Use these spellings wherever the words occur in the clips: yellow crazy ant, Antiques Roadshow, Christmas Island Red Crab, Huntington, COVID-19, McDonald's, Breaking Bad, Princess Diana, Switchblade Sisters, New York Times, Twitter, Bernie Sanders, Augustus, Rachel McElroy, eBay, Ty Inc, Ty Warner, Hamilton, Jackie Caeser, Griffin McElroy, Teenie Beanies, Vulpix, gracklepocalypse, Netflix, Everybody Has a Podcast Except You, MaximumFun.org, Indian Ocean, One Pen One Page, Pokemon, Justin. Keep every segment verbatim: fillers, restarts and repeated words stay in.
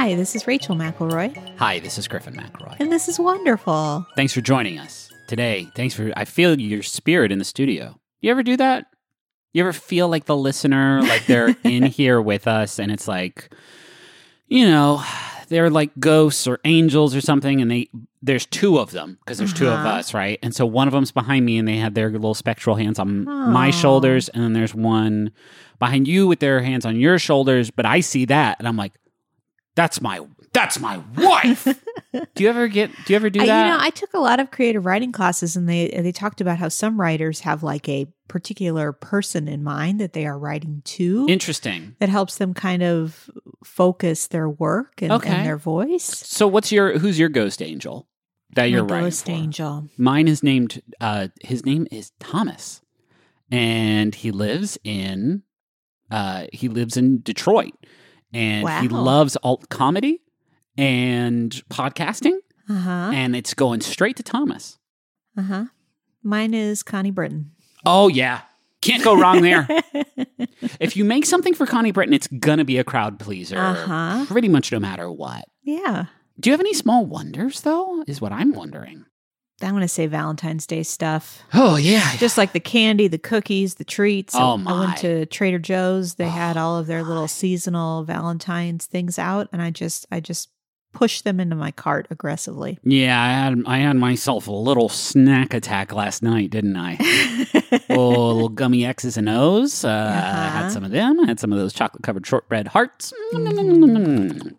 Hi, this is Rachel McElroy. Hi, this is Griffin McElroy. And this is wonderful. Thanks for joining us today. Thanks for, I feel your spirit in the studio. You ever do that? You ever feel like the listener, like they're in here with us and it's like, you know, they're like ghosts or angels or something and they there's two of them because there's uh-huh. two of us, right? And so one of them's behind me and they have their little spectral hands on Aww. My shoulders and then there's one behind you with their hands on your shoulders, but I see that and I'm like, That's my that's my wife. do you ever get do you ever do that? I, you know, I took a lot of creative writing classes and they they talked about how some writers have like a particular person in mind that they are writing to. Interesting. That helps them kind of focus their work and, okay. and their voice. So what's your who's your ghost angel that my you're writing? Ghost for? Angel. Mine is named uh, his name is Thomas. And he lives in uh, he lives in Detroit. And wow. he loves alt comedy and podcasting. Uh-huh. And it's going straight to Thomas. Uh-huh. Mine is Connie Britton. Oh, yeah. Can't go wrong there. If you make something for Connie Britton, it's going to be a crowd pleaser. Uh-huh. Pretty much no matter what. Yeah. Do you have any small wonders, though, is what I'm wondering. I want to say Valentine's Day stuff. Oh, yeah. Just like the candy, the cookies, the treats. Oh, my. I went to Trader Joe's. They oh, had all of their little my. seasonal Valentine's things out, and I just I just pushed them into my cart aggressively. Yeah, I had I had myself a little snack attack last night, didn't I? oh, little gummy X's and O's. Uh, uh-huh. I had some of them. I had some of those chocolate-covered shortbread hearts. Mm-hmm.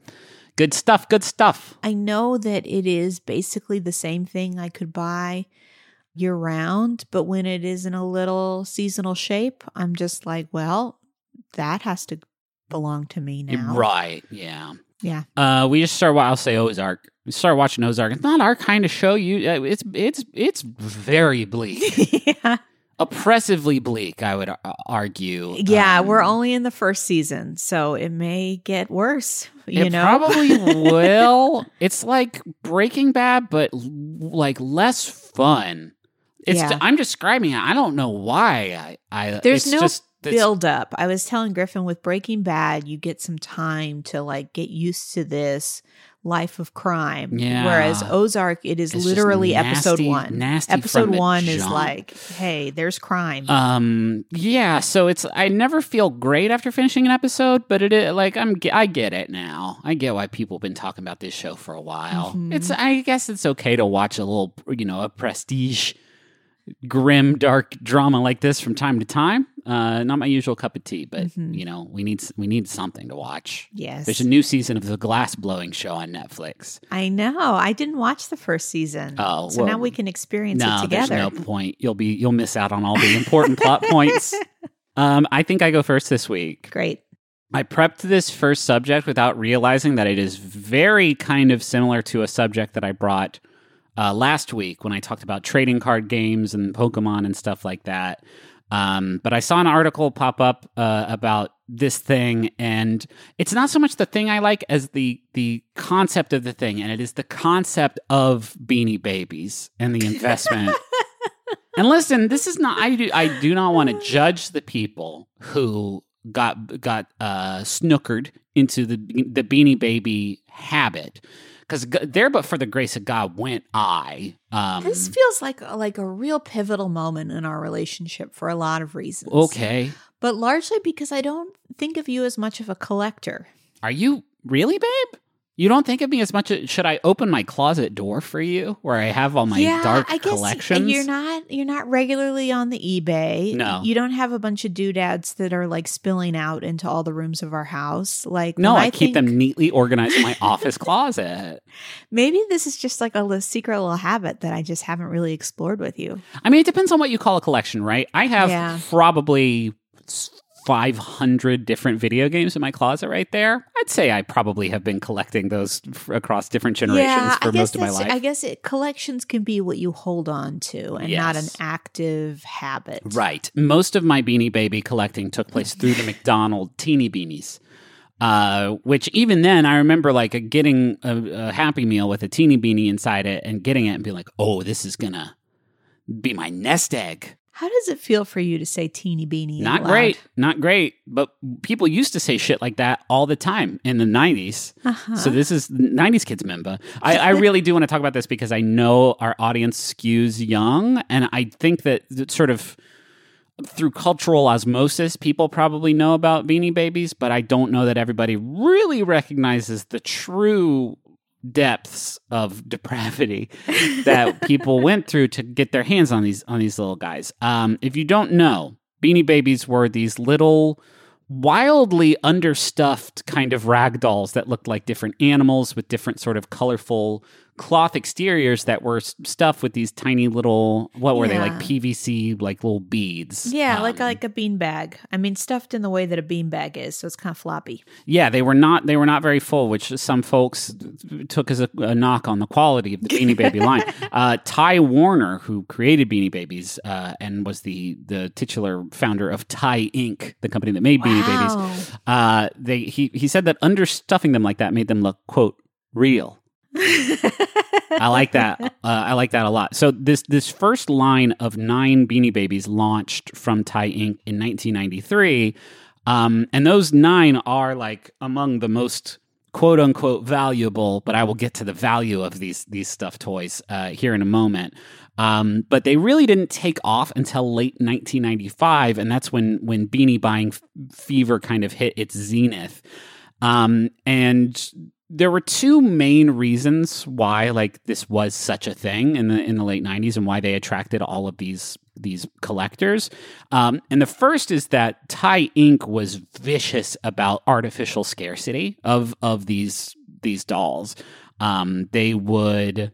Good stuff, good stuff. I know that it is basically the same thing I could buy year-round, but when it is in a little seasonal shape, I'm just like, well, that has to belong to me now. Right, yeah. Yeah. Uh, we just started, I'll say Ozark. We started watching Ozark. It's not our kind of show. You, uh, It's it's it's very bleak. yeah. Oppressively bleak, I would argue. Yeah, um, we're only in the first season, so it may get worse. You it know, probably will. It's like Breaking Bad, but l- like less fun. It's yeah. t- I'm describing it. I don't know why. I, I there's it's no just, build up. I was telling Griffin with Breaking Bad, you get some time to like get used to this life of crime. Yeah. Whereas Ozark, it is it's literally nasty, episode one. Nasty episode one is jump. Like, hey, there's crime. Um, yeah. So it's I never feel great after finishing an episode, but it is, like I'm I get it now. I get why people have been talking about this show for a while. Mm-hmm. It's I guess it's okay to watch a little, you know, a prestige, grim, dark drama like this from time to time. Uh, not my usual cup of tea, but mm-hmm. you know, we need we need something to watch. Yes, there's a new season of the glass blowing show on Netflix. I know. I didn't watch the first season. Oh, so well, now we can experience no, it together. There's no point. You'll be you'll miss out on all the important plot points. Um, I think I go first this week. Great. I prepped this first subject without realizing that it is very kind of similar to a subject that I brought uh, last week when I talked about trading card games and Pokemon and stuff like that. Um, but I saw an article pop up uh, about this thing, and it's not so much the thing I like as the the concept of the thing, and it is the concept of Beanie Babies and the investment. And listen, this is not I do I do not want to judge the people who got got uh, snookered into the the Beanie Baby habit. Because there, but for the grace of God, went I. Um, this feels like like a real pivotal moment in our relationship for a lot of reasons. Okay, but largely because I don't think of you as much of a collector. Are you really, babe? You don't think of me as much. As, should I open my closet door for you, where I have all my yeah, dark I guess collections? You're not you're not regularly on the eBay. No, you don't have a bunch of doodads that are like spilling out into all the rooms of our house. Like no, I, I keep think, them neatly organized in my office closet. Maybe this is just like a little secret little habit that I just haven't really explored with you. I mean, it depends on what you call a collection, right? I have yeah. probably five hundred different video games in my closet right there. I'd say I probably have been collecting those f- across different generations yeah, for most of my life. I guess it, collections can be what you hold on to and yes. not an active habit. Right. Most of my Beanie Baby collecting took place through the McDonald's Teenie Beanies, uh, which even then I remember like a, getting a, a Happy Meal with a Teenie Beanie inside it and getting it and being like, oh, this is going to be my nest egg How does it feel for you to say teeny beanie? Not great. Not great. But people used to say shit like that all the time in the nineties. Uh-huh. So this is nineties kids member. I, I really do want to talk about this because I know our audience skews young. And I think that it's sort of through cultural osmosis, people probably know about Beanie Babies. But I don't know that everybody really recognizes the true depths of depravity that people went through to get their hands on these on these little guys. Um, if you don't know, Beanie Babies were these little, wildly understuffed kind of rag dolls that looked like different animals with different sort of colorful cloth exteriors that were stuffed with these tiny little, what were yeah. they, like P V C, like little beads. Yeah, um, like like a beanbag. I mean, stuffed in the way that a beanbag is, so it's kind of floppy. Yeah, they were not they were not very full, which some folks took as a, a knock on the quality of the Beanie Baby line. Uh, Ty Warner, who created Beanie Babies uh, and was the, the titular founder of Ty Incorporated, the company that made wow. Beanie Babies, uh, they he, he said that understuffing them like that made them look, quote, real. I like that. Uh, I like that a lot. So this this first line of nine Beanie Babies launched from Ty Incorporated in nineteen ninety-three, um, and those nine are like among the most quote unquote valuable. But I will get to the value of these these stuffed toys uh, here in a moment. Um, but they really didn't take off until late nineteen ninety-five, and that's when when beanie buying f- fever kind of hit its zenith, um, and. There were two main reasons why, like, this was such a thing in the in the late nineties, and why they attracted all of these these collectors. Um, and the first is that Ty Incorporated was vicious about artificial scarcity of of these these dolls. Um, they would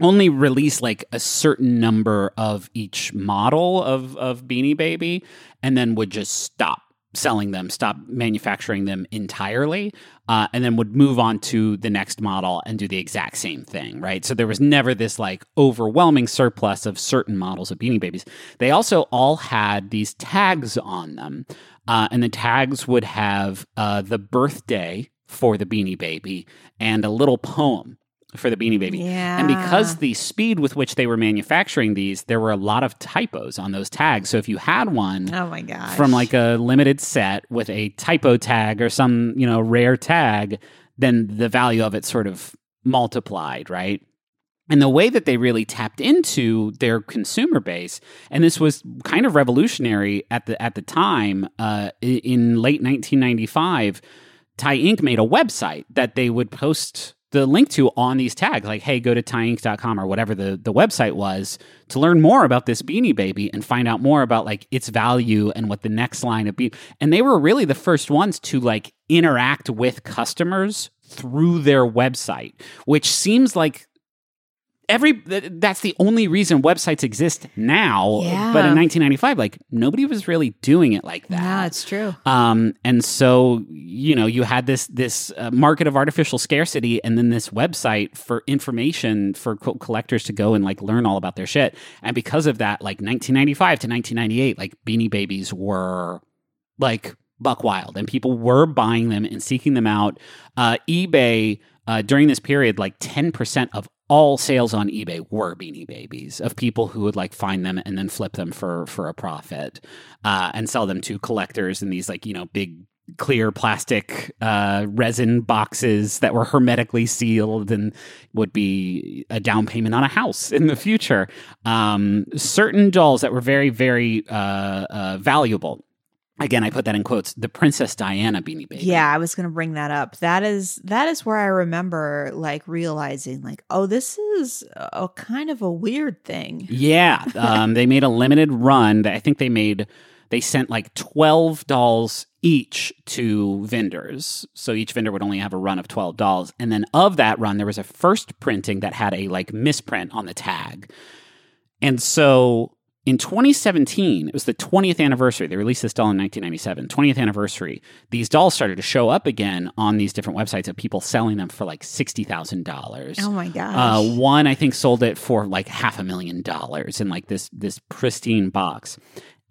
only release like a certain number of each model of of Beanie Baby, and then would just stop selling them, stop manufacturing them entirely, uh, and then would move on to the next model and do the exact same thing, right? So there was never this like overwhelming surplus of certain models of Beanie Babies. They also all had these tags on them, uh, and the tags would have uh, the birthday for the Beanie Baby and a little poem for the Beanie Baby. Yeah. And because the speed with which they were manufacturing these, there were a lot of typos on those tags. So if you had one oh my gosh. from like a limited set with a typo tag or some, you know, rare tag, then the value of it sort of multiplied, right? And the way that they really tapped into their consumer base, and this was kind of revolutionary at the at the time, uh, in late nineteen ninety-five, Ty Incorporated made a website that they would post the link to on these tags, like, hey, go to ty inc dot com or whatever the, the website was to learn more about this Beanie Baby and find out more about like its value and what the next line of be. And they were really the first ones to like interact with customers through their website, which seems like every that's the only reason websites exist now. Yeah. But in nineteen ninety-five, like nobody was really doing it like that. Yeah, it's true. Um, and so, you know, you had this this uh, market of artificial scarcity, and then this website for information for co- collectors to go and like learn all about their shit. And because of that, like nineteen ninety-five to nineteen ninety-eight, like Beanie Babies were like buck wild, and people were buying them and seeking them out. Uh, eBay uh, during this period, like ten percent of all sales on eBay were Beanie Babies, of people who would like find them and then flip them for for a profit, uh, and sell them to collectors in these like, you know, big clear plastic uh, resin boxes that were hermetically sealed and would be a down payment on a house in the future. Um, certain dolls that were very, very uh, uh, valuable. Again, I put that in quotes, the Princess Diana Beanie Baby. Yeah, I was going to bring that up. That is that is where I remember like realizing like, oh, this is a kind of a weird thing. Yeah, um, they made a limited run. That I think they made, they sent like twelve dolls each to vendors. So each vendor would only have a run of twelve dolls. And then of that run, there was a first printing that had a like misprint on the tag. And so in twenty seventeen, it was the twentieth anniversary. They released this doll in nineteen ninety-seven, twentieth anniversary. These dolls started to show up again on these different websites of people selling them for like sixty thousand dollars. Oh my gosh. Uh, one, I think, sold it for like half a million dollars in like this, this pristine box.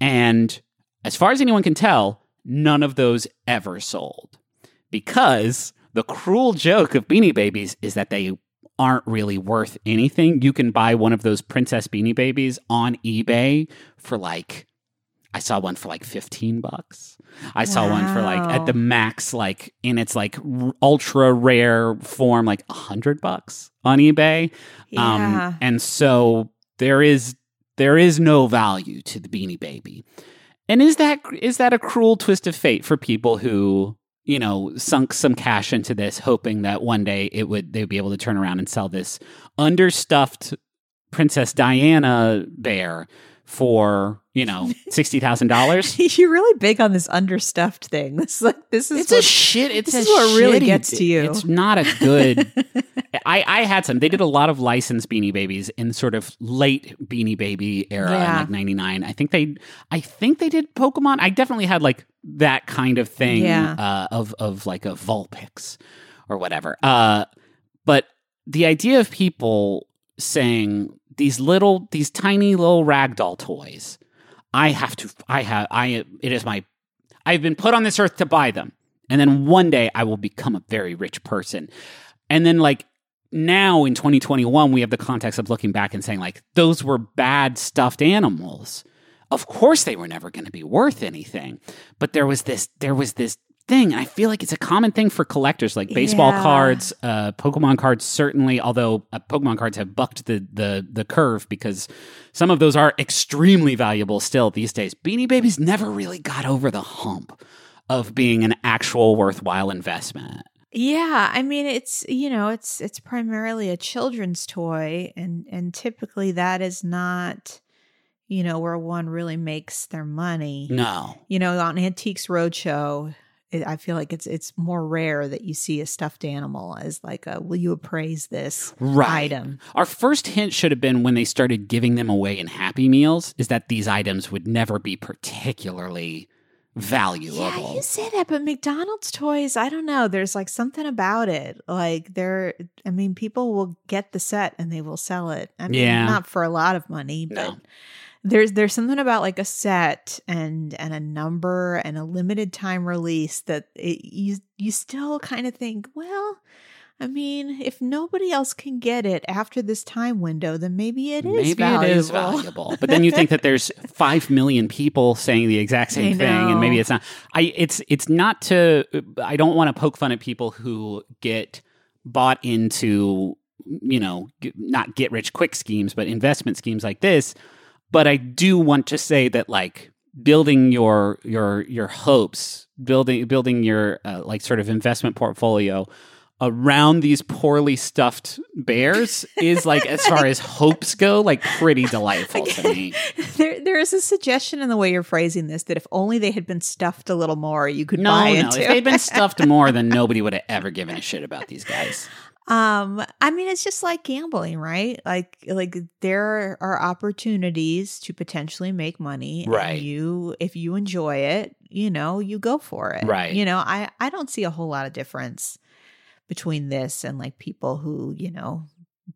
And as far as anyone can tell, none of those ever sold, because the cruel joke of Beanie Babies is that they aren't really worth anything. You can buy one of those Princess Beanie Babies on eBay for like, I saw one for like fifteen bucks. I wow. saw one for like at the max, like in its like r- ultra rare form, like a hundred bucks on eBay. Yeah. Um, and so there is, there is no value to the Beanie Baby. And is that, is that a cruel twist of fate for people who, you know, sunk some cash into this, hoping that one day it would, they'd be able to turn around and sell this understuffed Princess Diana bear for, you know, sixty thousand dollars. You're really big on this understuffed thing. This, like, this is, it's what, a shit. It's this a is what really gets to you. It's not a good. I, I had some. They did a lot of licensed Beanie Babies in sort of late Beanie Baby era, yeah. in like ninety-nine. I think they, I think they did Pokemon. I definitely had like that kind of thing, yeah. uh, of of like a Vulpix or whatever. Uh, but the idea of people saying these little, these tiny little ragdoll toys, I have to, I have, I, it is my, I've been put on this earth to buy them. And then one day I will become a very rich person. And then like now in twenty twenty-one, we have the context of looking back and saying like, those were bad stuffed animals. Of course they were never going to be worth anything, but there was this, there was this thing. And I feel like it's a common thing for collectors, like baseball yeah. cards, uh, Pokemon cards, certainly, although uh, Pokemon cards have bucked the, the the curve because some of those are extremely valuable still these days. Beanie Babies never really got over the hump of being an actual worthwhile investment. Yeah, I mean, it's, you know, it's it's primarily a children's toy, and and typically that is not, you know, where one really makes their money. No. You know, on Antiques Roadshow, it, I feel like it's it's more rare that you see a stuffed animal as like a, will you appraise this right. item? Our first hint should have been when they started giving them away in Happy Meals, is that these items would never be particularly valuable. Yeah, you say that, but McDonald's toys, I don't know. There's like something about it. Like they're, I mean, people will get the set and they will sell it. I mean, yeah. not for a lot of money, but... No. There's there's something about like a set and and a number and a limited time release that it, you you still kind of think, well, I mean, if nobody else can get it after this time window, then maybe it is maybe valuable. Maybe it is valuable. But then you think that there's five million people saying the exact same thing, and maybe it's not. I it's it's not to. I don't want to poke fun at people who get bought into, you know, not get rich quick schemes, but investment schemes like this. But I do want to say that, like, building your your your hopes, building building your uh, like sort of investment portfolio around these poorly stuffed bears is like, as far as hopes go, like pretty delightful to me. There, there is a suggestion in the way you're phrasing this that if only they had been stuffed a little more, you could no, buy no. into. No, if they'd been stuffed more, then nobody would have ever given a shit about these guys. Um, I mean, it's just like gambling, right? Like, like there are opportunities to potentially make money. Right. And you, if you enjoy it, you know, you go for it. Right. You know, I, I don't see a whole lot of difference between this and like people who, you know,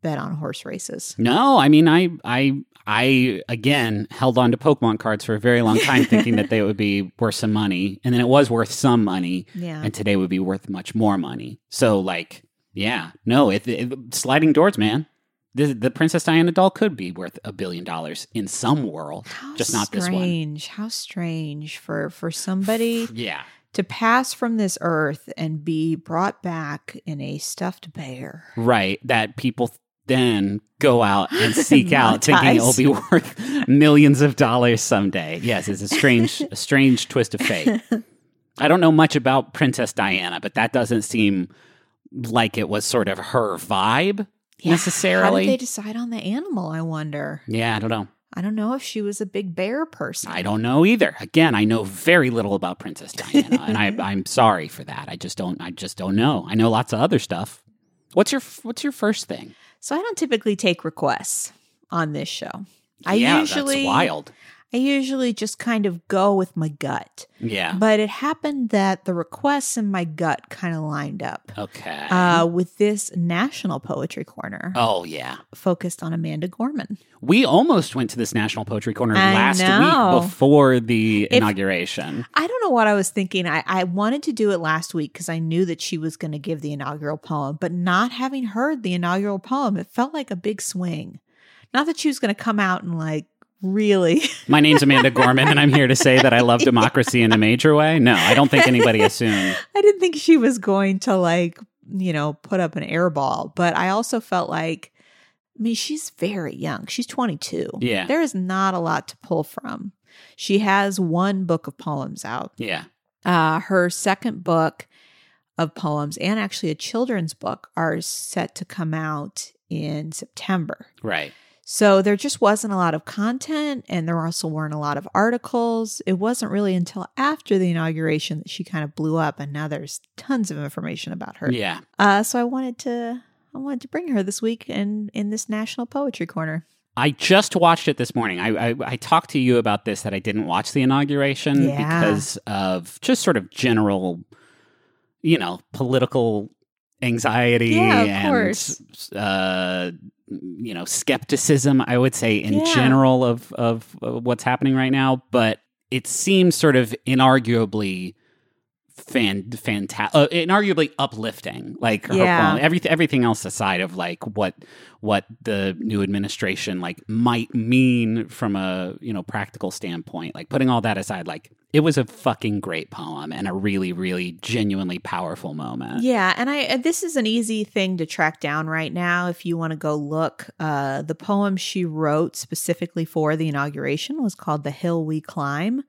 bet on horse races. No, I mean, I, I, I, again, held on to Pokemon cards for a very long time thinking that they would be worth some money. And then it was worth some money. Yeah. And today would be worth much more money. So like... Yeah, no, it, it, sliding doors, man. The, the Princess Diana doll could be worth a billion dollars in some world, how just not strange, this one. How strange for, for somebody yeah. to pass from this earth and be brought back in a stuffed bear. Right, that people then go out and seek out thinking it'll be worth millions of dollars someday. Yes, it's a strange, a strange twist of fate. I don't know much about Princess Diana, but that doesn't seem... like it was sort of her vibe yeah. necessarily. How did they decide on the animal, I wonder? Yeah, I don't know. I don't know if she was a big bear person. I don't know either. Again, I know very little about Princess Diana, and I, I'm sorry for that. I just don't. I just don't know. I know lots of other stuff. What's your What's your first thing? So I don't typically take requests on this show. I yeah, usually, that's wild. I usually just kind of go with my gut. Yeah. But it happened that the requests in my gut kind of lined up. Okay. Uh, with this National Poetry Corner. Oh, yeah. Focused on Amanda Gorman. We almost went to this National Poetry Corner I last know. week before the if, inauguration. I don't know what I was thinking. I, I wanted to do it last week because I knew that she was going to give the inaugural poem. But not having heard the inaugural poem, it felt like a big swing. Not that she was going to come out and like, really. My name's Amanda Gorman, and I'm here to say that I love democracy yeah. in a major way. No, I don't think anybody assumed. I didn't think she was going to, like, you know, put up an airball. But I also felt like, I mean, she's very young. She's twenty-two. Yeah. There is not a lot to pull from. She has one book of poems out. Yeah. Uh, her second book of poems, and actually a children's book, are set to come out in September. Right. So there just wasn't a lot of content, and there also weren't a lot of articles. It wasn't really until after the inauguration that she kind of blew up, and now there's tons of information about her. Yeah. Uh, so I wanted to, I wanted to bring her this week in, in this National Poetry Corner. I just watched it this morning. I, I, I talked to you about this, that I didn't watch the inauguration yeah. because of just sort of general, you know, political anxiety yeah, of and, course. uh, you know, skepticism, I would say, in yeah. general of, of of what's happening right now. But it seems sort of inarguably fan, fanta- uh, inarguably uplifting. Like, yeah. her, everything, everything else aside of like what what the new administration like might mean from a, you know, practical standpoint. Like, putting all that aside, like, it was a fucking great poem and a really, really genuinely powerful moment. Yeah, and I this is an easy thing to track down right now if you want to go look. Uh, the poem she wrote specifically for the inauguration was called The Hill We Climb,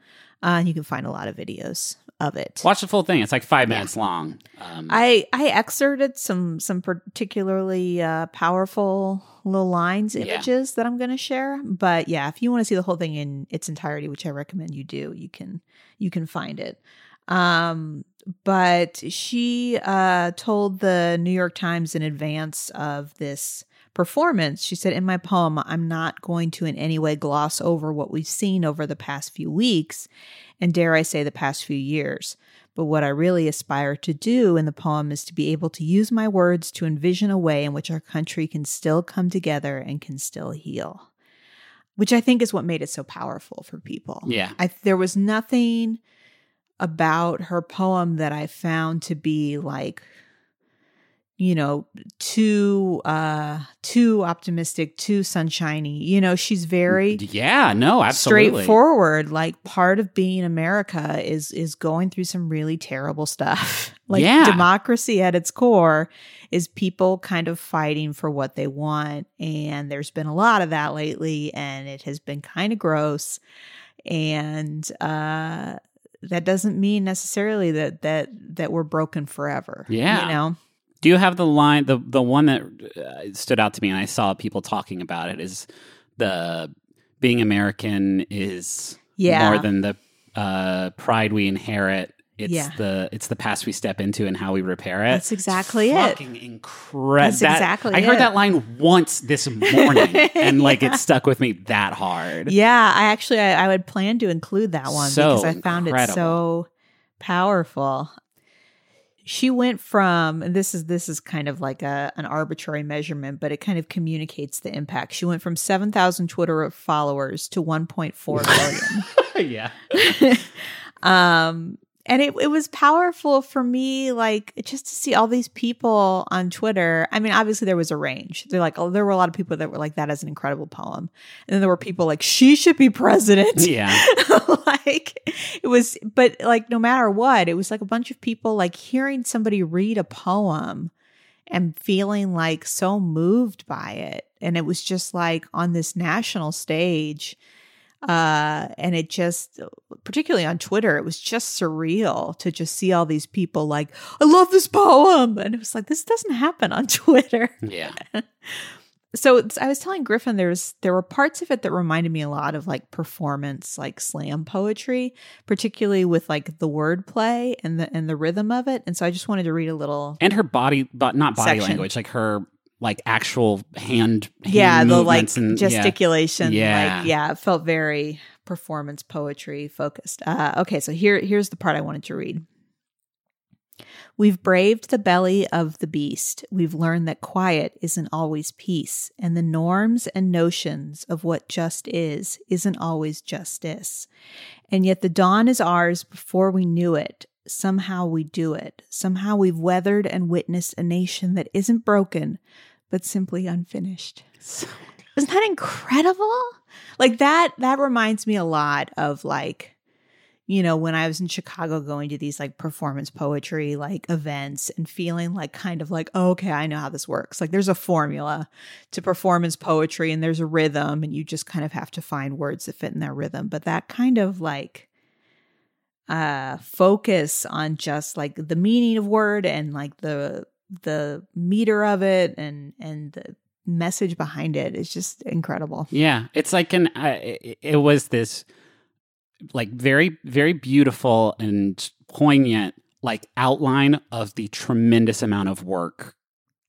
uh, and you can find a lot of videos of it. Watch the full thing. It's like five yeah. minutes long. Um, I, I excerpted some, some particularly uh, powerful little lines, images yeah. that I'm going to share. But yeah, if you want to see the whole thing in its entirety, which I recommend you do, you can you can find it. Um, but she uh, told the New York Times in advance of this performance, she said, "In my poem, I'm not going to in any way gloss over what we've seen over the past few weeks, and dare I say the past few years. But what I really aspire to do in the poem is to be able to use my words to envision a way in which our country can still come together and can still heal," which I think is what made it so powerful for people. Yeah, I, there was nothing about her poem that I found to be like, you know, too uh, too optimistic, too sunshiny. You know, she's very yeah, no, absolutely straightforward. Like, part of being America is is going through some really terrible stuff. Like, yeah. democracy at its core is people kind of fighting for what they want, and there's been a lot of that lately, and it has been kind of gross. And uh, that doesn't mean necessarily that that that we're broken forever. Yeah, you know. Do you have the line, the, the one that stood out to me and I saw people talking about it is the being American is yeah. more than the uh, pride we inherit. It's yeah. the it's the past we step into and how we repair it. That's exactly it's fucking it. Fucking incre- That's that, exactly I heard it. that line once this morning and like yeah. it stuck with me that hard. Yeah, I actually, I, I would plan to include that one so because I found incredible. it so powerful. She went from, and this is this is kind of like a an arbitrary measurement, but it kind of communicates the impact. She went from seven thousand Twitter followers to one point four million. yeah. um, and it, it was powerful for me, like, just to see all these people on Twitter. I mean, obviously there was a range. They're like, oh, there were a lot of people that were like, that is an incredible poem. And then there were people like, she should be president. Yeah. Like, it was, but like, no matter what, it was like a bunch of people like hearing somebody read a poem and feeling like so moved by it. And it was just like on this national stage. Uh, and it just, particularly on Twitter, it was just surreal to just see all these people like, I love this poem. And it was like, this doesn't happen on Twitter. Yeah. So it's, I was telling Griffin, there's there were parts of it that reminded me a lot of like performance, like slam poetry, particularly with like the wordplay and the and the rhythm of it. And so I just wanted to read a little, and her body, but not body section. language, like her like actual hand, hand yeah, the like and, gesticulation, yeah, yeah. Like, yeah, it felt very performance poetry focused. Uh, okay, so here here's the part I wanted to read. We've braved the belly of the beast. We've learned that quiet isn't always peace, and the norms and notions of what just is isn't always justice. And yet the dawn is ours before we knew it. Somehow we do it. Somehow we've weathered and witnessed a nation that isn't broken, but simply unfinished. So, isn't that incredible? Like that, that reminds me a lot of like, you know, when I was in Chicago going to these like performance poetry like events and feeling like kind of like, oh, okay, I know how this works. Like there's a formula to performance poetry and there's a rhythm and you just kind of have to find words that fit in that rhythm. But that kind of like uh, focus on just like the meaning of word and like the the meter of it and and the message behind it is just incredible. Yeah, it's like an uh, it, it was this like very, very beautiful and poignant like outline of the tremendous amount of work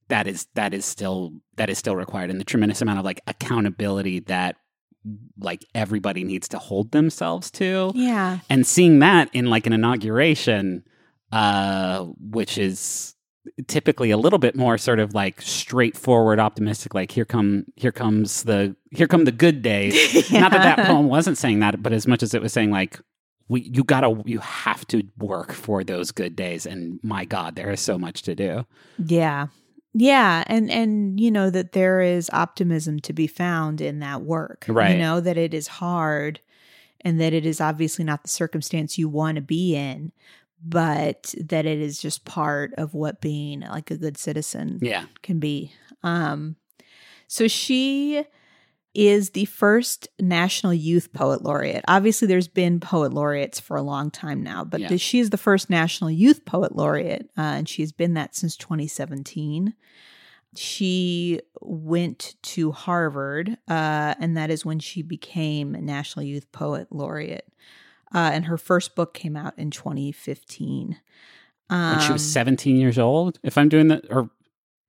that is that is still that is still required and the tremendous amount of like accountability that like everybody needs to hold themselves to. Yeah. And seeing that in like an inauguration, uh, which is typically a little bit more sort of like straightforward, optimistic, like here come, here comes the, here come the good days. Yeah. Not that that poem wasn't saying that, but as much as it was saying like, we, you gotta, you have to work for those good days. And my God, there is so much to do. Yeah. Yeah. And, and you know, that there is optimism to be found in that work, right? You know, that it is hard and that it is obviously not the circumstance you want to be in, but that it is just part of what being like a good citizen yeah. can be. Um, so she is the first National Youth Poet Laureate. Obviously, there's been poet laureates for a long time now, but yeah. she is the first National Youth Poet Laureate, uh, and she's been that since twenty seventeen. She went to Harvard, uh, and that is when she became a National Youth Poet Laureate. Uh, and her first book came out in twenty fifteen. Um, when she was seventeen years old? If I'm doing that, or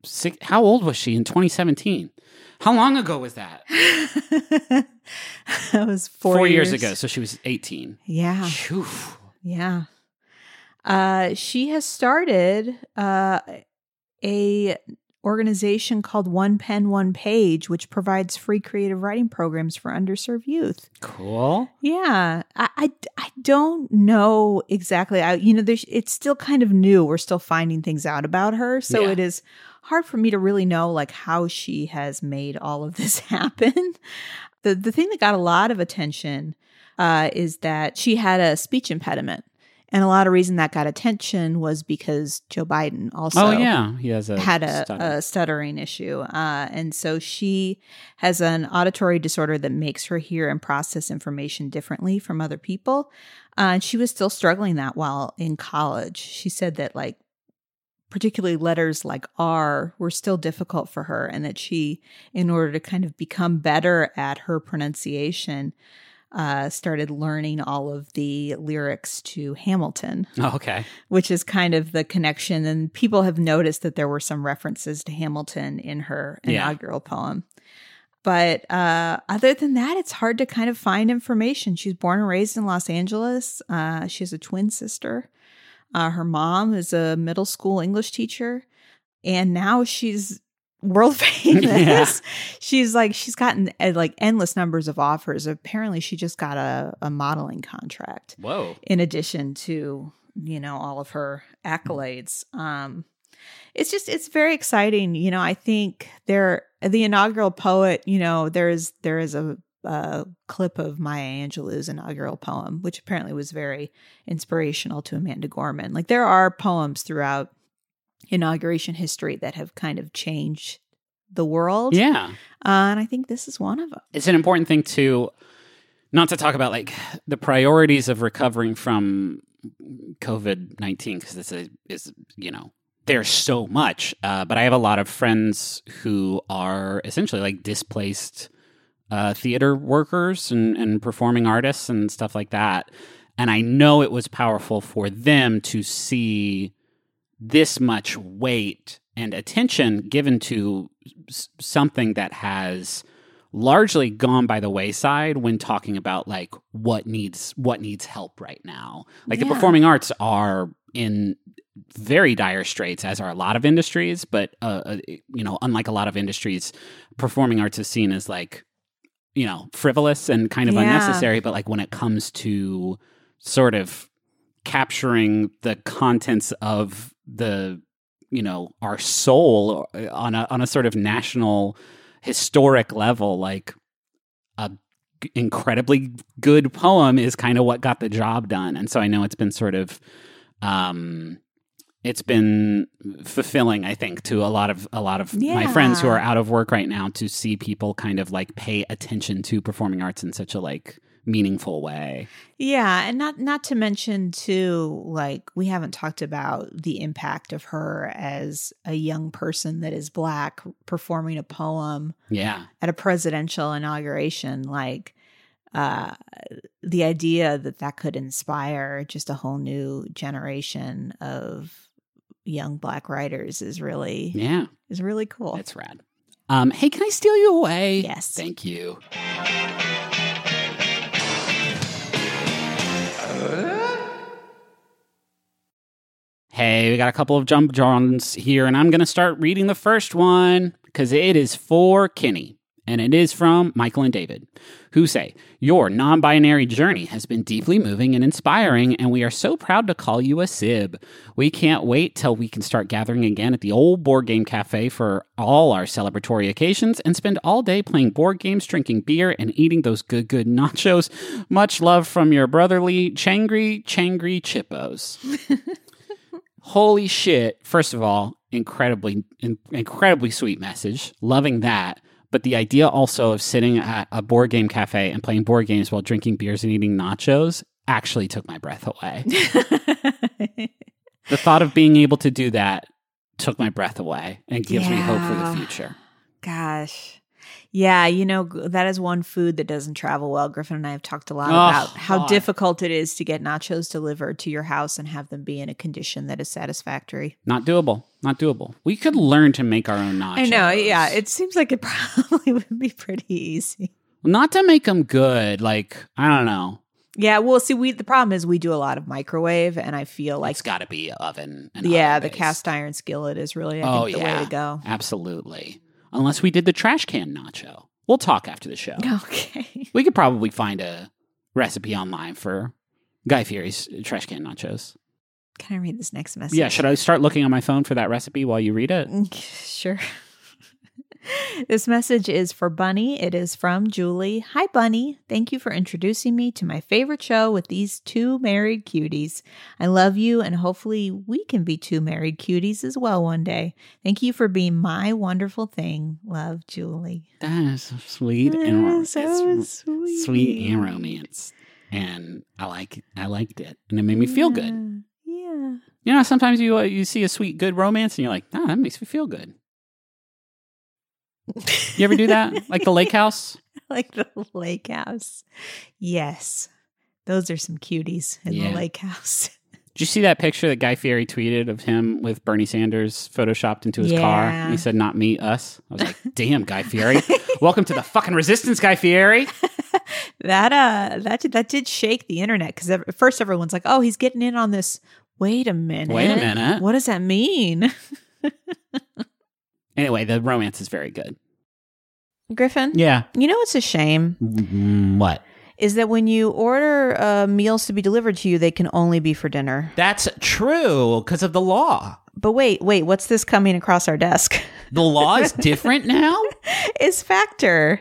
six, how old was she in twenty seventeen? How long ago was that? That was four, four years. years ago. So she was eighteen. Yeah. Whew. Yeah. Uh, she has started uh, a organization called One Pen One Page, which provides free creative writing programs for underserved youth. Cool. Yeah. I, I, I don't know exactly. I, you know, there's, it's still kind of new. We're still finding things out about her. So yeah. It is hard for me to really know like how she has made all of this happen. The, the thing that got a lot of attention uh, is that she had a speech impediment. And a lot of reason that got attention was because Joe Biden also oh, yeah. he has a had a, stutter. a stuttering issue. Uh, and so she has an auditory disorder that makes her hear and process information differently from other people. Uh, and she was still struggling that while in college. She said that like particularly letters like R were still difficult for her and that she, in order to kind of become better at her pronunciation, Uh, started learning all of the lyrics to Hamilton. Oh, okay. Which is kind of the connection. And people have noticed that there were some references to Hamilton in her inaugural yeah. poem. But uh, other than that, it's hard to kind of find information. She's born and raised in Los Angeles. Uh, she has a twin sister. Uh, her mom is a middle school English teacher. And now she's world famous. Yeah. She's like, she's gotten uh, like endless numbers of offers. Apparently she just got a, a modeling contract. Whoa. In addition to, you know, all of her accolades. Um, it's just, it's very exciting. You know, I think there, the inaugural poet, you know, there is, there is a, a clip of Maya Angelou's inaugural poem, which apparently was very inspirational to Amanda Gorman. Like there are poems throughout inauguration history that have kind of changed the world. Yeah. Uh, and I think this is one of them. It's an important thing to, not to talk about like the priorities of recovering from COVID nineteen, because this is, is, you know, there's so much. Uh, but I have a lot of friends who are essentially like displaced uh, theater workers and, and performing artists and stuff like that. And I know it was powerful for them to see this much weight and attention given to something that has largely gone by the wayside when talking about like what needs what needs help right now. Like yeah. the performing arts are in very dire straits, as are a lot of industries, but uh, you know, unlike a lot of industries, performing arts is seen as like, you know, frivolous and kind of yeah. unnecessary, but like when it comes to sort of capturing the contents of the, you know, our soul on a on a sort of national historic level, like a g- incredibly good poem is kind of what got the job done. And so I know it's been sort of um it's been fulfilling, I think, to a lot of a lot of yeah. my friends who are out of work right now, to see people kind of like pay attention to performing arts in such a like meaningful way. Yeah, and not not to mention too, like we haven't talked about the impact of her as a young person that is Black performing a poem. Yeah, at a presidential inauguration, like uh, the idea that that could inspire just a whole new generation of young Black writers is really yeah is really cool. That's rad. Um, hey, can I steal you away? Yes, thank you. Hey, we got a couple of jump Johns here, and I'm going to start reading the first one because it is for Kenny, and it is from Michael and David, who say, your non-binary journey has been deeply moving and inspiring, and we are so proud to call you a sib. We can't wait till we can start gathering again at the old board game cafe for all our celebratory occasions and spend all day playing board games, drinking beer, and eating those good, good nachos. Much love from your brotherly Changri Changri Chippos. Holy shit. First of all, incredibly, in, incredibly sweet message. Loving that. But the idea also of sitting at a board game cafe and playing board games while drinking beers and eating nachos actually took my breath away. The thought of being able to do that took my breath away and gives yeah. me hope for the future. Gosh. Yeah, you know, that is one food that doesn't travel well. Griffin and I have talked a lot oh, about how God. difficult it is to get nachos delivered to your house and have them be in a condition that is satisfactory. Not doable. Not doable. We could learn to make our own nachos. I know, yeah. It seems like it probably would be pretty easy. Not to make them good. Like, I don't know. Yeah, well, see, we the problem is we do a lot of microwave, and I feel like... It's got to be oven and Yeah, oven the based. cast iron skillet is really, I oh, think, the yeah, way to go. Absolutely. Unless we did the trash can nacho. We'll talk after the show. Okay. We could probably find a recipe online for Guy Fieri's trash can nachos. Can I read this next message? Yeah, should I start looking on my phone for that recipe while you read it? Sure. This message is for Bunny. It is from Julie. Hi, Bunny. Thank you for introducing me to my favorite show with these two married cuties. I love you, and hopefully we can be two married cuties as well one day. Thank you for being my wonderful thing. Love, Julie. That is so sweet and romance. So sweet. Sweet and romance. And I like I liked it. And it made me yeah. feel good. Yeah. You know, sometimes you uh, you see a sweet, good romance, and you're like, nah, that makes me feel good. You ever do that? Like the lake house? Like the lake house. Yes. Those are some cuties in yeah. the lake house. Did you see that picture that Guy Fieri tweeted of him with Bernie Sanders photoshopped into his yeah. car? And he said, not me, us. I was like, damn, Guy Fieri. Welcome to the fucking resistance, Guy Fieri. that, uh, that, that did shake the internet, because at first everyone's like, oh, he's getting in on this. Wait a minute. Wait a minute. What does that mean? Anyway, the romance is very good. Griffin? Yeah. You know what's a shame? What? Is that when you order uh, meals to be delivered to you, they can only be for dinner. That's true, because of the law. But wait, wait, what's this coming across our desk? The law is different now? It's Factor.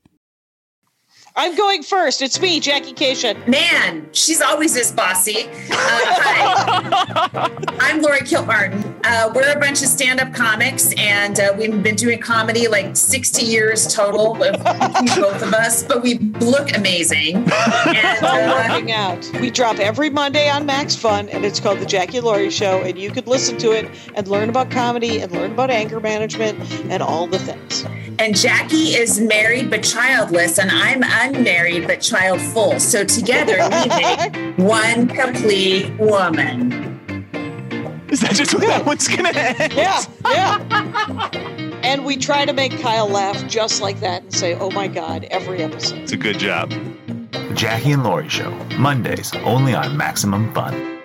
I'm going first. It's me, Jackie Caeser. Man, she's always this bossy. Uh, hi, I'm Lori Kilt-Martin. Uh, we're a bunch of stand-up comics, and uh, we've been doing comedy like sixty years total, both of us, but we look amazing. And uh, working out. We drop every Monday on Max Fun, and it's called The Jackie and Lori Show, and you could listen to it and learn about comedy and learn about anger management and all the things. And Jackie is married but childless, and I'm unmarried but childful. So together we make one complete woman. Is that just where that one's going to end? Yeah, yeah. And we try to make Kyle laugh just like that and say, oh my God, every episode. It's a good job. The Jackie and Lori Show, Mondays, only on Maximum Fun.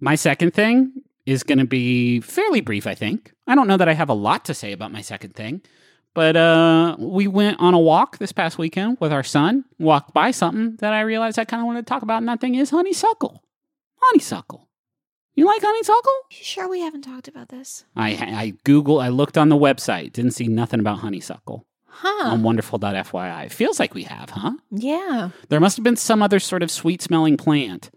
My second thing is going to be fairly brief, I think. I don't know that I have a lot to say about my second thing, but uh, we went on a walk this past weekend with our son, walked by something that I realized I kind of wanted to talk about, and that thing is honeysuckle. Honeysuckle. You like honeysuckle? You sure we haven't talked about this? I, I Googled, I looked on the website, didn't see nothing about honeysuckle. Huh. On wonderful dot f y i. Feels like we have, huh? Yeah. There must have been some other sort of sweet-smelling plant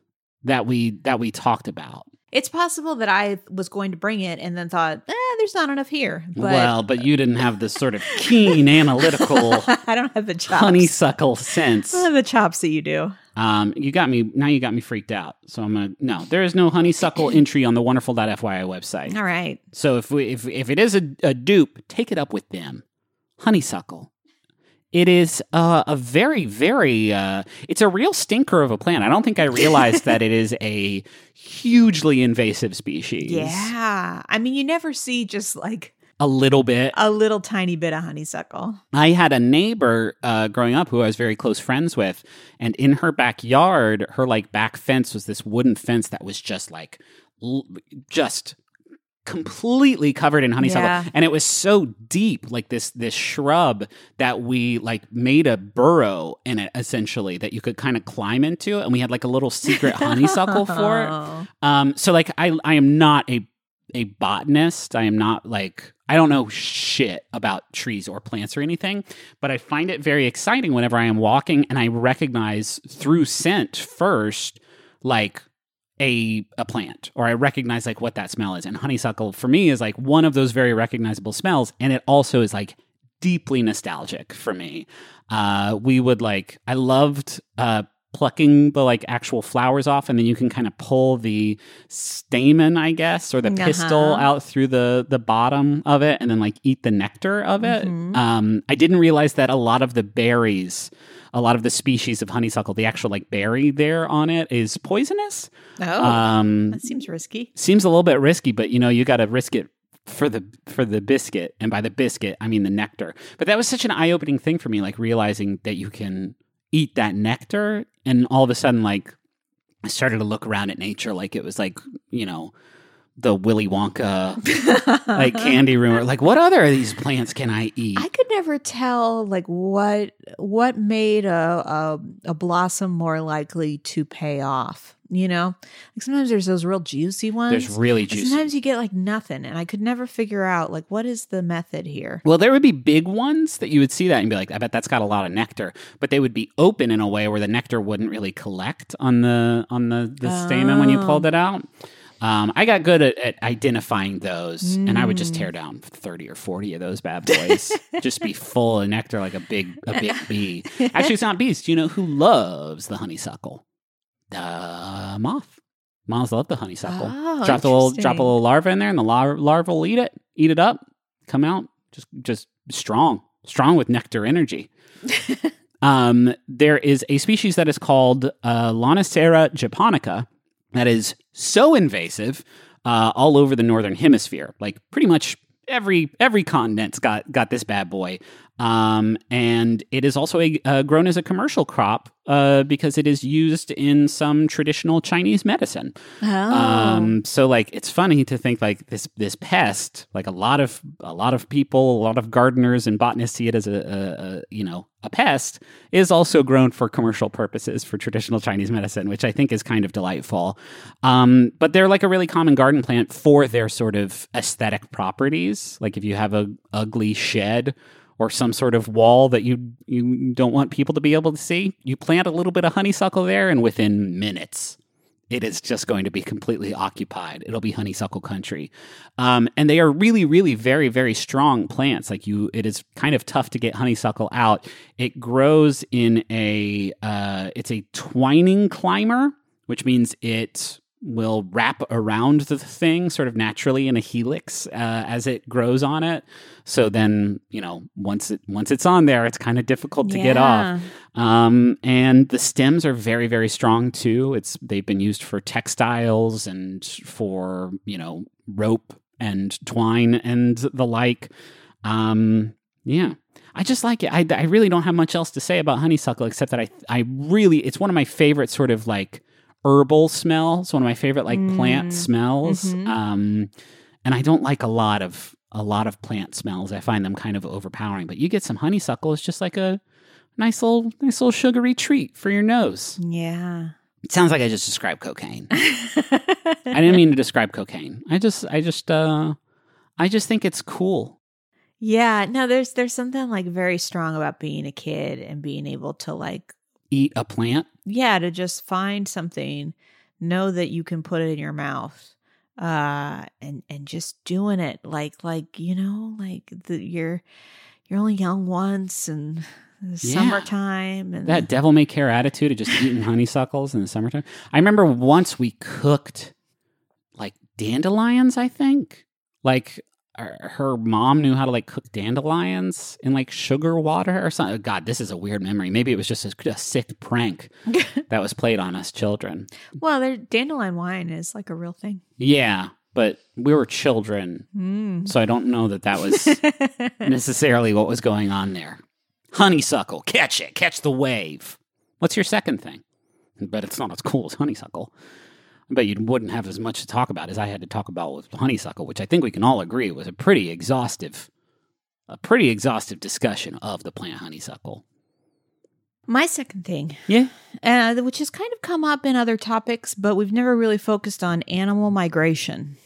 that we that we talked about. It's possible that I was going to bring it and then thought, eh, there's not enough here. But well, but you didn't have this sort of keen analytical I don't have the chops. Honeysuckle sense. I don't have the chops that you do. Um, you got me. Now you got me freaked out. So I'm going to, no, there is no honeysuckle entry on the wonderful dot f y i website. All right. So if we, if, if it is a, a dupe, take it up with them. Honeysuckle. It is uh, a very, very, uh, it's a real stinker of a plant. I don't think I realized that it is a hugely invasive species. Yeah. I mean, you never see just like a little bit, a little tiny bit of honeysuckle. I had a neighbor uh, growing up who I was very close friends with. And in her backyard, her like back fence was this wooden fence that was just like, l- just completely covered in honeysuckle. Yeah. And it was so deep, like this this shrub, that we like made a burrow in it, essentially, that you could kind of climb into, and we had like a little secret honeysuckle for it. Um, so like I I am not a a botanist. I am not like I don't know shit about trees or plants or anything, but I find it very exciting whenever I am walking and I recognize through scent first, like A, a plant, or I recognize like what that smell is. And honeysuckle for me is like one of those very recognizable smells. And it also is like deeply nostalgic for me. Uh, we would like, I loved uh, plucking the like actual flowers off, and then you can kind of pull the stamen, I guess, or the uh-huh. pistil out through the, the bottom of it, and then like eat the nectar of it. Mm-hmm. Um, I didn't realize that a lot of the berries A lot of the species of honeysuckle, the actual like berry there on it, is poisonous. Oh, um, that seems risky. Seems a little bit risky, but you know you got to risk it for the for the biscuit, and by the biscuit I mean the nectar. But that was such an eye-opening thing for me, like realizing that you can eat that nectar, and all of a sudden like I started to look around at nature like it was like, you know, the Willy Wonka like candy room, or like what other of these plants can I eat? I could never tell like what what made a a, a blossom more likely to pay off. You know, like sometimes there's those real juicy ones. There's really juicy. And sometimes you get like nothing, and I could never figure out like what is the method here. Well, there would be big ones that you would see that and be like, I bet that's got a lot of nectar, but they would be open in a way where the nectar wouldn't really collect on the on the, the oh. stamen when you pulled it out. Um, I got good at, at identifying those, mm. and I would just tear down thirty or forty of those bad boys, just be full of nectar like a big a big bee. Actually, it's not bees. Do you know who loves the honeysuckle? The moth. Moths love the honeysuckle. Oh, drop the little drop a little larva in there, and the lar- larva will eat it, eat it up, come out just just strong, strong with nectar energy. um, there is a species that is called uh, Lonicera japonica. That is so invasive uh, all over the northern hemisphere. Like pretty much every every continent's got got this bad boy, um, and it is also a, uh, grown as a commercial crop uh, because it is used in some traditional Chinese medicine. Oh. Um, so like it's funny to think like this this pest. Like a lot of a lot of people, a lot of gardeners and botanists see it as a, a, a you know. A pest is also grown for commercial purposes for traditional Chinese medicine, which I think is kind of delightful. Um, but they're like a really common garden plant for their sort of aesthetic properties. Like if you have a ugly shed or some sort of wall that you you don't want people to be able to see, you plant a little bit of honeysuckle there, and within minutes, it is just going to be completely occupied. It'll be honeysuckle country. Um, and they are really, really very, very strong plants. Like you, it is kind of tough to get honeysuckle out. It grows in a, uh, it's a twining climber, which means it will wrap around the thing sort of naturally in a helix uh, as it grows on it. So then, you know, once it once it's on there, it's kind of difficult to yeah. get off. Um, and the stems are very, very strong too. It's they've been used for textiles and for, you know, rope and twine and the like. Um, yeah. I just like it. I, I really don't have much else to say about honeysuckle except that I I really, it's one of my favorite sort of like herbal smell. It's one of my favorite like mm. plant smells. Mm-hmm. Um, and I don't like a lot of a lot of plant smells. I find them kind of overpowering. But you get some honeysuckle, it's just like a nice little nice little sugary treat for your nose. Yeah. It sounds like I just described cocaine. I didn't mean to describe cocaine. I just I just uh I just think it's cool. Yeah. No, there's there's something like very strong about being a kid and being able to like eat a plant. Yeah, to just find something, know that you can put it in your mouth, uh, and and just doing it like like you know like the, you're you're only young once and the yeah. summertime and that devil may care attitude of just eating honeysuckles in the summertime. I remember once we cooked like dandelions. I think like her mom knew how to like cook dandelions in like sugar water or something. God, this is a weird memory. Maybe it was just a, a sick prank that was played on us children. Well, their dandelion wine is like a real thing. Yeah, but we were children, mm. so I don't know that that was necessarily what was going on there. Honeysuckle, catch it, catch the wave. What's your second thing? But it's not as cool as honeysuckle. But you wouldn't have as much to talk about as I had to talk about with honeysuckle, which I think we can all agree was a pretty exhaustive, a pretty exhaustive discussion of the plant honeysuckle. My second thing, yeah, uh, which has kind of come up in other topics, but we've never really focused on animal migration.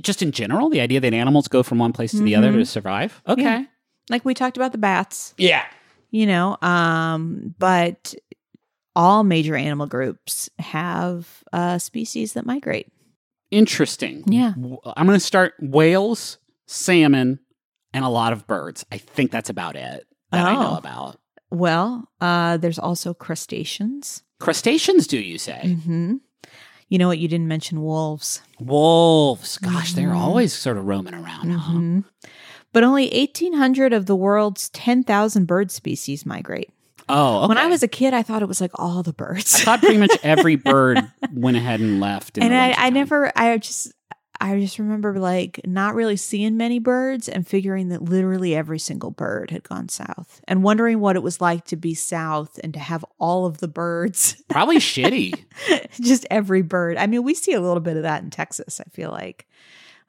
Just in general, the idea that animals go from one place to mm-hmm. the other to survive. Okay, yeah. Like we talked about the bats. Yeah, you know, um, but. All major animal groups have uh, species that migrate. Interesting. Yeah. I'm going to start whales, salmon, and a lot of birds. I think that's about it that oh. I know about. Well, uh, there's also crustaceans. Crustaceans, do you say? Mm-hmm. You know what? You didn't mention wolves. Wolves. Gosh, mm-hmm. they're always sort of roaming around, mm-hmm. huh? But only eighteen hundred of the world's ten thousand bird species migrate. Oh, okay. When I was a kid, I thought it was like all the birds. I thought pretty much every bird went ahead and left. In and I, I never, I just, I just remember like not really seeing many birds and figuring that literally every single bird had gone south and wondering what it was like to be south and to have all of the birds. Probably shitty. Just every bird. I mean, we see a little bit of that in Texas, I feel like.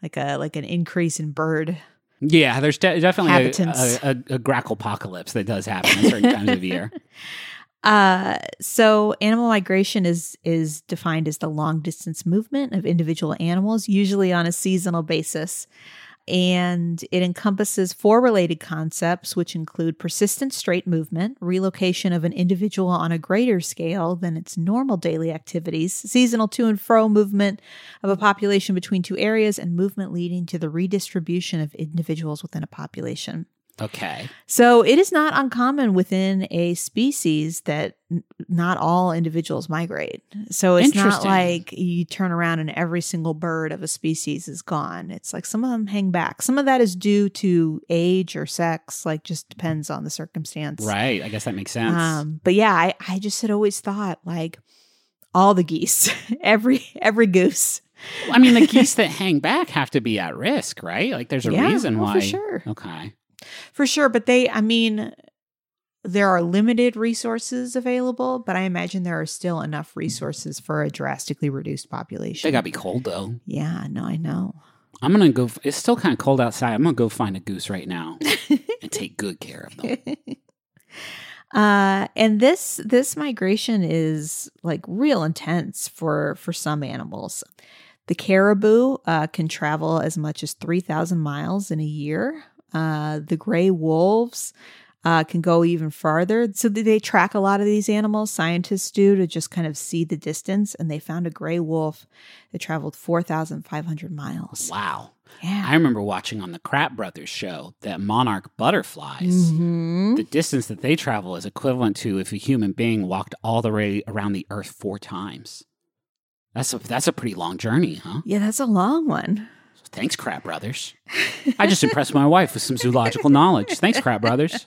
Like a like an increase in bird. Yeah, there's de- definitely a, a, a, a gracklepocalypse that does happen at certain times of the year. Uh, so animal migration is is defined as the long-distance movement of individual animals, usually on a seasonal basis. And it encompasses four related concepts, which include persistent straight movement, relocation of an individual on a greater scale than its normal daily activities, seasonal to and fro movement of a population between two areas, and movement leading to the redistribution of individuals within a population. Okay. So it is not uncommon within a species that n- not all individuals migrate. So it's not like you turn around and every single bird of a species is gone. It's like some of them hang back. Some of that is due to age or sex, like just depends on the circumstance. Right. I guess that makes sense. Um, but yeah, I, I just had always thought like all the geese, every every goose. Well, I mean, the geese that hang back have to be at risk, right? Like there's a yeah, reason well, why. For sure. Okay. For sure, but they, I mean, there are limited resources available, but I imagine there are still enough resources for a drastically reduced population. They gotta be cold, though. Yeah, no, I know. I'm gonna go, it's still kind of cold outside. I'm gonna go find a goose right now and take good care of them. Uh, and this this migration is like real intense for, for some animals. The caribou uh, can travel as much as three thousand miles in a year. Uh, the gray wolves uh, can go even farther. So they track a lot of these animals, scientists do, to just kind of see the distance. And they found a gray wolf that traveled four thousand five hundred miles. Wow. Yeah. I remember watching on the Kratt Brothers show that monarch butterflies, mm-hmm. the distance that they travel is equivalent to if a human being walked all the way around the earth four times. That's a, that's a pretty long journey, huh? Yeah, that's a long one. Thanks, Kratt Brothers. I just impressed my wife with some zoological knowledge. Thanks, Kratt Brothers.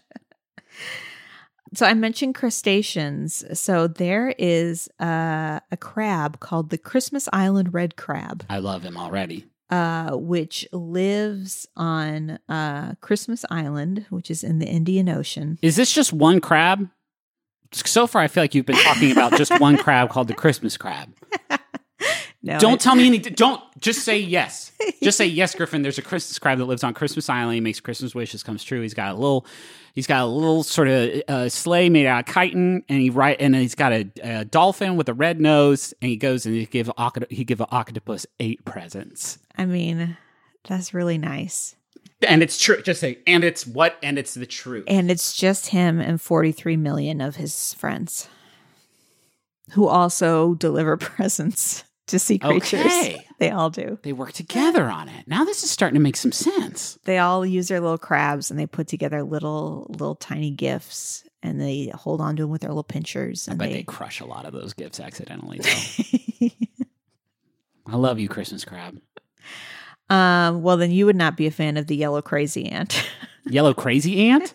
So I mentioned crustaceans. So there is uh, a crab called the Christmas Island red crab. I love him already. Uh, which lives on uh, Christmas Island, which is in the Indian Ocean. Is this just one crab? So far, I feel like you've been talking about just one crab called the Christmas crab. No, don't tell me any. Don't just say yes. Just say yes, Griffin. There's a Christmas crab that lives on Christmas Island. He makes Christmas wishes come true. He's got a little. He's got a little sort of uh, sleigh made out of chitin, and he right and he's got a, a dolphin with a red nose, and he goes and he give he give an octopus eight presents. I mean, that's really nice. And it's true. Just say and it's what and it's the truth. And it's just him and forty-three million of his friends, who also deliver presents. To see creatures. Okay. They all do. They work together on it. Now this is starting to make some sense. They all use their little crabs and they put together little, little tiny gifts and they hold on to them with their little pinchers. And I bet they, they crush a lot of those gifts accidentally. Though. I love you, Christmas crab. Um, well, then you would not be a fan of the yellow crazy ant. Yellow crazy ant?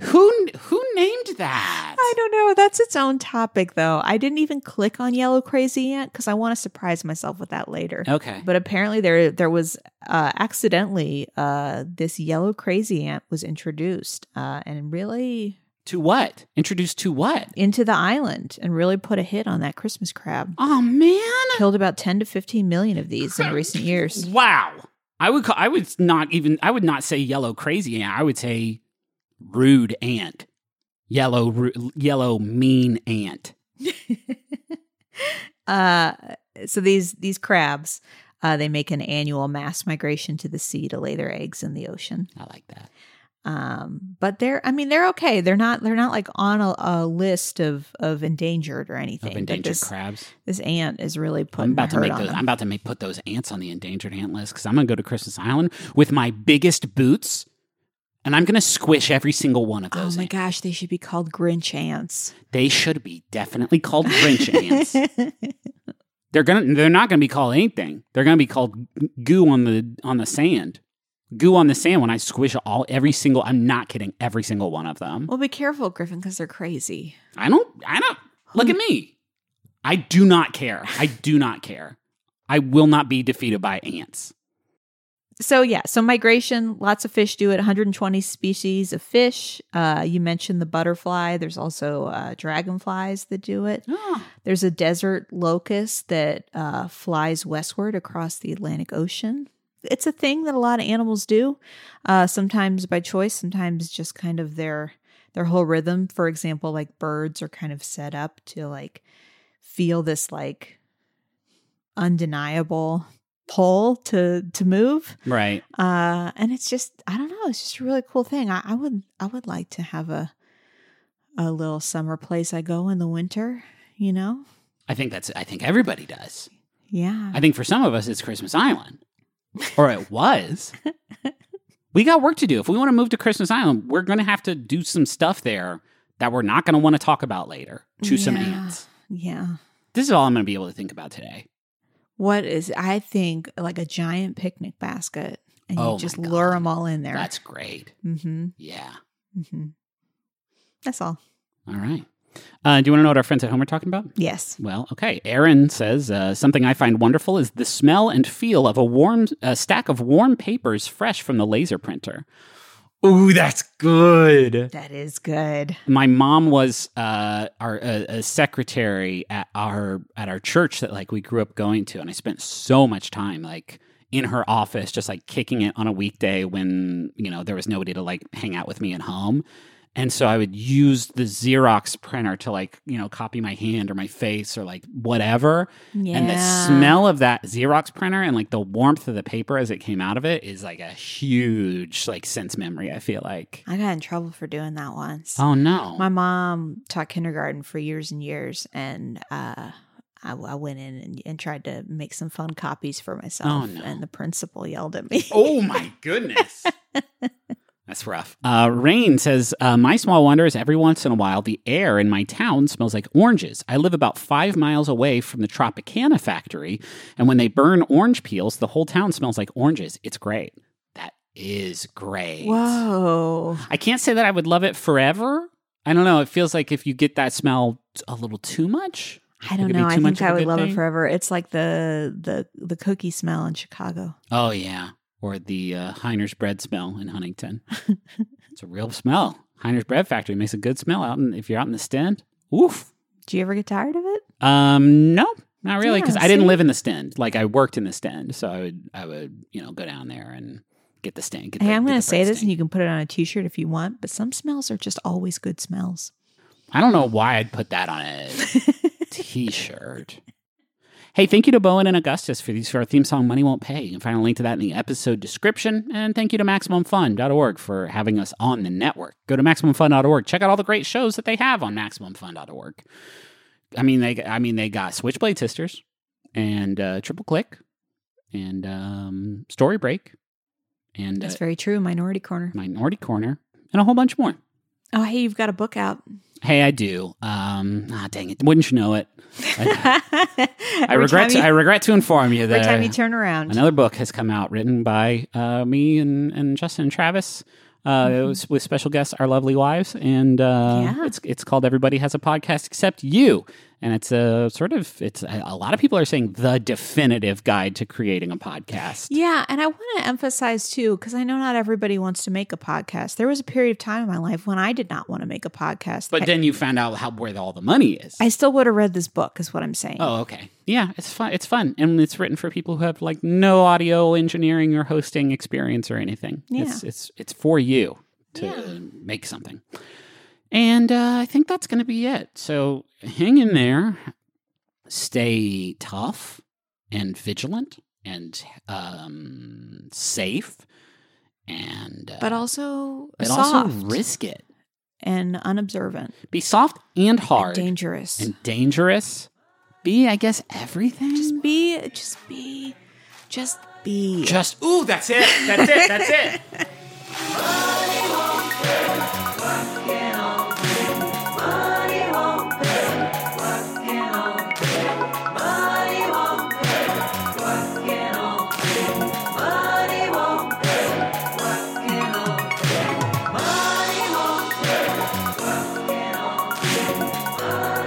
Who who named that? I don't know. That's its own topic, though. I didn't even click on yellow crazy ant because I want to surprise myself with that later. Okay. But apparently there there was uh, accidentally uh, this yellow crazy ant was introduced uh, and really... To what? Introduced to what? Into the island and really put a hit on that Christmas crab. Oh, man. Killed about ten to fifteen million of these in recent years. Wow. I would call, I would not even I would not say yellow crazy ant. I would say rude ant, yellow ru- yellow mean ant. uh, so these these crabs, uh, they make an annual mass migration to the sea to lay their eggs in the ocean. I like that. Um, but they're I mean they're okay. They're not they're not like on a, a list of, of endangered or anything. Of endangered this, crabs. This ant is really putting I'm about to make those, I'm about to make, put those ants on the endangered ant list because I'm gonna go to Christmas Island with my biggest boots and I'm gonna squish every single one of those. Oh my ants. Gosh, they should be called Grinch ants. They should be definitely called Grinch ants. They're gonna they're not gonna be called anything. They're gonna be called goo on the on the sand. Goo on the sand when I squish all, every single, I'm not kidding, every single one of them. Well, be careful, Griffin, because they're crazy. I don't, I don't, look at me. I do not care. I do not care. I will not be defeated by ants. So yeah, so migration, lots of fish do it, one hundred twenty species of fish. Uh, you mentioned the butterfly. There's also uh, dragonflies that do it. Oh. There's a desert locust that uh, flies westward across the Atlantic Ocean. It's a thing that a lot of animals do, uh, sometimes by choice, sometimes just kind of their their whole rhythm. For example, like birds are kind of set up to like feel this like undeniable pull to to move, right? Uh, and it's just I don't know. It's just a really cool thing. I, I would I would like to have a a little summer place I go in the winter. You know, I think that's I think everybody does. Yeah, I think for some of us it's Christmas Island. Or it was. We got work to do. If we want to move to Christmas Island, we're going to have to do some stuff there that we're not going to want to talk about later. Choose yeah. some ants. Yeah. This is all I'm going to be able to think about today. What is, I think, like a giant picnic basket. And oh you just lure them all in there. That's great. Mm-hmm. Yeah. Mm-hmm. That's all. All right. Uh, do you want to know what our friends at home are talking about? Yes. Well, okay. Aaron says, uh, something I find wonderful is the smell and feel of a warm a stack of warm papers fresh from the laser printer. Ooh, that's good. That is good. My mom was uh, our uh, a secretary at our at our church that like we grew up going to, and I spent so much time like in her office, just like kicking it on a weekday when you know there was nobody to like hang out with me at home. And so I would use the Xerox printer to like, you know, copy my hand or my face or like whatever. Yeah. And the smell of that Xerox printer and like the warmth of the paper as it came out of it is like a huge like sense memory, I feel like. I got in trouble for doing that once. Oh, no. My mom taught kindergarten for years and years. And uh, I, I went in and, and tried to make some fun copies for myself. Oh, no. And the principal yelled at me. Oh, my goodness. That's rough. Uh, Rain says, uh, my small wonder is every once in a while, the air in my town smells like oranges. I live about five miles away from the Tropicana factory, and when they burn orange peels, the whole town smells like oranges. It's great. That is great. Whoa. I can't say that I would love it forever. I don't know. It feels like if you get that smell a little too much. I don't know. I think I would love it forever. It's like the, the, the cookie smell in Chicago. Oh, yeah. Or the uh, Heiner's bread smell in Huntington. It's a real smell. Heiner's Bread Factory makes a good smell out in, if you're out in the Stend. Oof. Do you ever get tired of it? Um, no, not really, because yeah, I didn't live in the Stend. Like I worked in the Stend, so I would, I would, you know, go down there and get the stink. Get the, hey, I'm going to say this, stink. And you can put it on a T-shirt if you want. But some smells are just always good smells. I don't know why I'd put that on a T-shirt. Hey, thank you to Bowen and Augustus for these for our theme song, Money Won't Pay. You can find a link to that in the episode description. And thank you to Maximum Fun dot org for having us on the network. Go to Maximum Fun dot org. Check out all the great shows that they have on Maximum Fun dot org. I mean, they I mean, they got Switchblade Sisters and uh, Triple Click and um, Story Break. And That's uh, very true. Minority Corner. Minority Corner and a whole bunch more. Oh, hey, you've got a book out. Hey, I do. Um, ah, dang it! Wouldn't you know it? I, I regret. To, you, I regret to inform you that every time you turn around, another book has come out, written by uh, me and, and Justin and Travis. Uh, mm-hmm. It was with special guests, our lovely wives, and uh, yeah. it's it's called "Everybody Has a Podcast Except You," and it's a sort of it's a, a lot of people are saying the definitive guide to creating a podcast. Yeah, and I want to emphasize too, because I know not everybody wants to make a podcast. There was a period of time in my life when I did not want to make a podcast, but I, then you found out how where all the money is. I still would have read this book, is what I'm saying. Oh, okay. Yeah, it's fun. It's fun, and it's written for people who have like no audio engineering or hosting experience or anything. Yeah. It's it's it's for you to yeah. make something, and uh, I think that's going to be it. So hang in there, stay tough and vigilant and um, safe, and uh, but also but soft. also risk it and unobservant. Be soft and hard, and dangerous and dangerous. Be, I guess, everything. Just be, just be, just be. Just, ooh, that's it, that's it, that's it. Money won't pay, what can I pay? Money won't pay, what can I pay? Money won't pay, what can I pay? Money won't pay, what can I pay? Money won't pay, what can I pay?